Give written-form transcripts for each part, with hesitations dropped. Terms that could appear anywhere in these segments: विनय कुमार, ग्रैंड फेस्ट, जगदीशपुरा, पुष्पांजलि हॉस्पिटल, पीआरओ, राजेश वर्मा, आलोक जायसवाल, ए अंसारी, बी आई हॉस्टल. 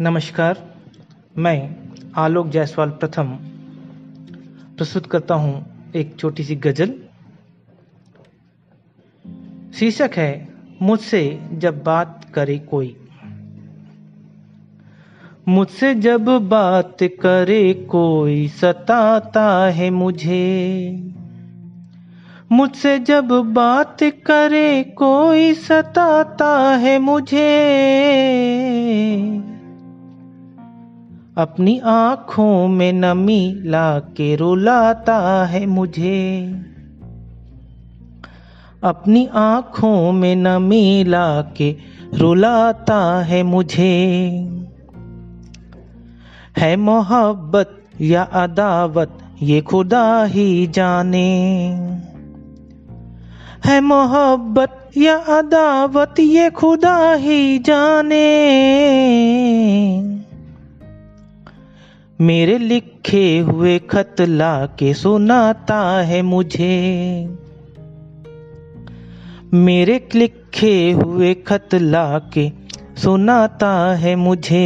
नमस्कार, मैं आलोक जायसवाल प्रथम प्रस्तुत करता हूँ एक छोटी सी गज़ल। शीर्षक है मुझसे जब बात करे कोई। मुझसे जब बात करे कोई सताता है मुझे, मुझसे जब बात करे कोई सताता है मुझे, अपनी आँखों में नमी लाके रुलाता है मुझे, अपनी आँखों में नमी लाके रुलाता है मुझे। है मोहब्बत या अदावत ये खुदा ही जाने, है मोहब्बत या अदावत ये खुदा ही जाने। मेरे लिखे हुए खत लाके सुनाता है मुझे, मेरे लिखे हुए खत लाके सुनाता है मुझे।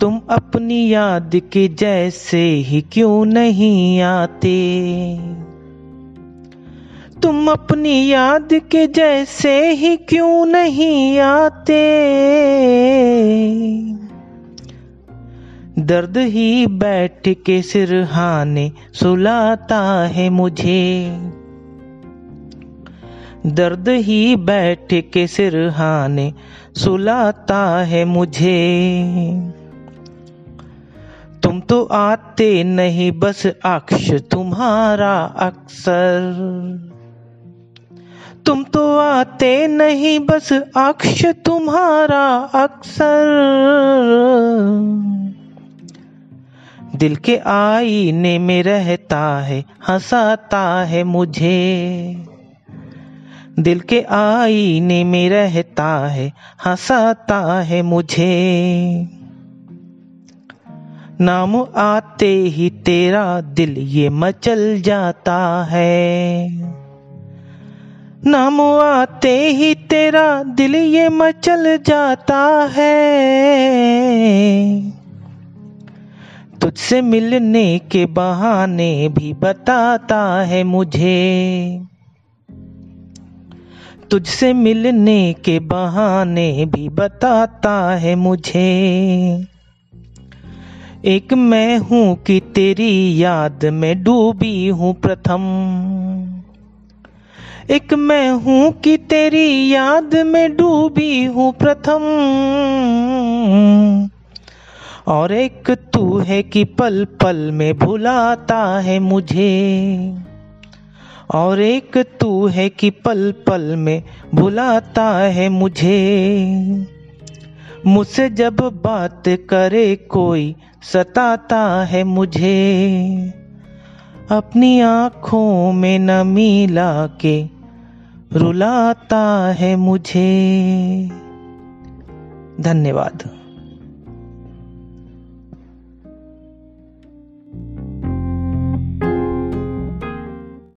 तुम अपनी याद के जैसे ही क्यों नहीं आते, तुम अपनी याद के जैसे ही क्यों नहीं आते। दर्द ही बैठ के सिरहाने सुलाता है मुझे, दर्द ही बैठ के सिरहाने सुलाता है मुझे। तुम तो आते नहीं बस अक्ष तुम्हारा अक्सर, तुम तो आते नहीं बस अक्ष तुम्हारा अक्सर। दिल के आईने में रहता है हंसाता है मुझे, दिल के आईने में रहता है हंसाता है मुझे। नाम आते ही तेरा दिल ये मचल जाता है, नाम आते ही तेरा दिल ये मचल जाता है। तुझसे मिलने के बहाने भी बताता है मुझे, तुझसे मिलने के बहाने भी बताता है मुझे। एक मैं हूँ कि तेरी याद में डूबी हूँ प्रथम, एक मैं हूँ कि तेरी याद में डूबी हूँ प्रथम। और एक तू है कि पल पल में भुलाता है मुझे, और एक तू है कि पल पल में भुलाता है मुझे। मुझसे जब बात करे कोई सताता है मुझे, अपनी आँखों में नमी लाके रुलाता है मुझे। धन्यवाद।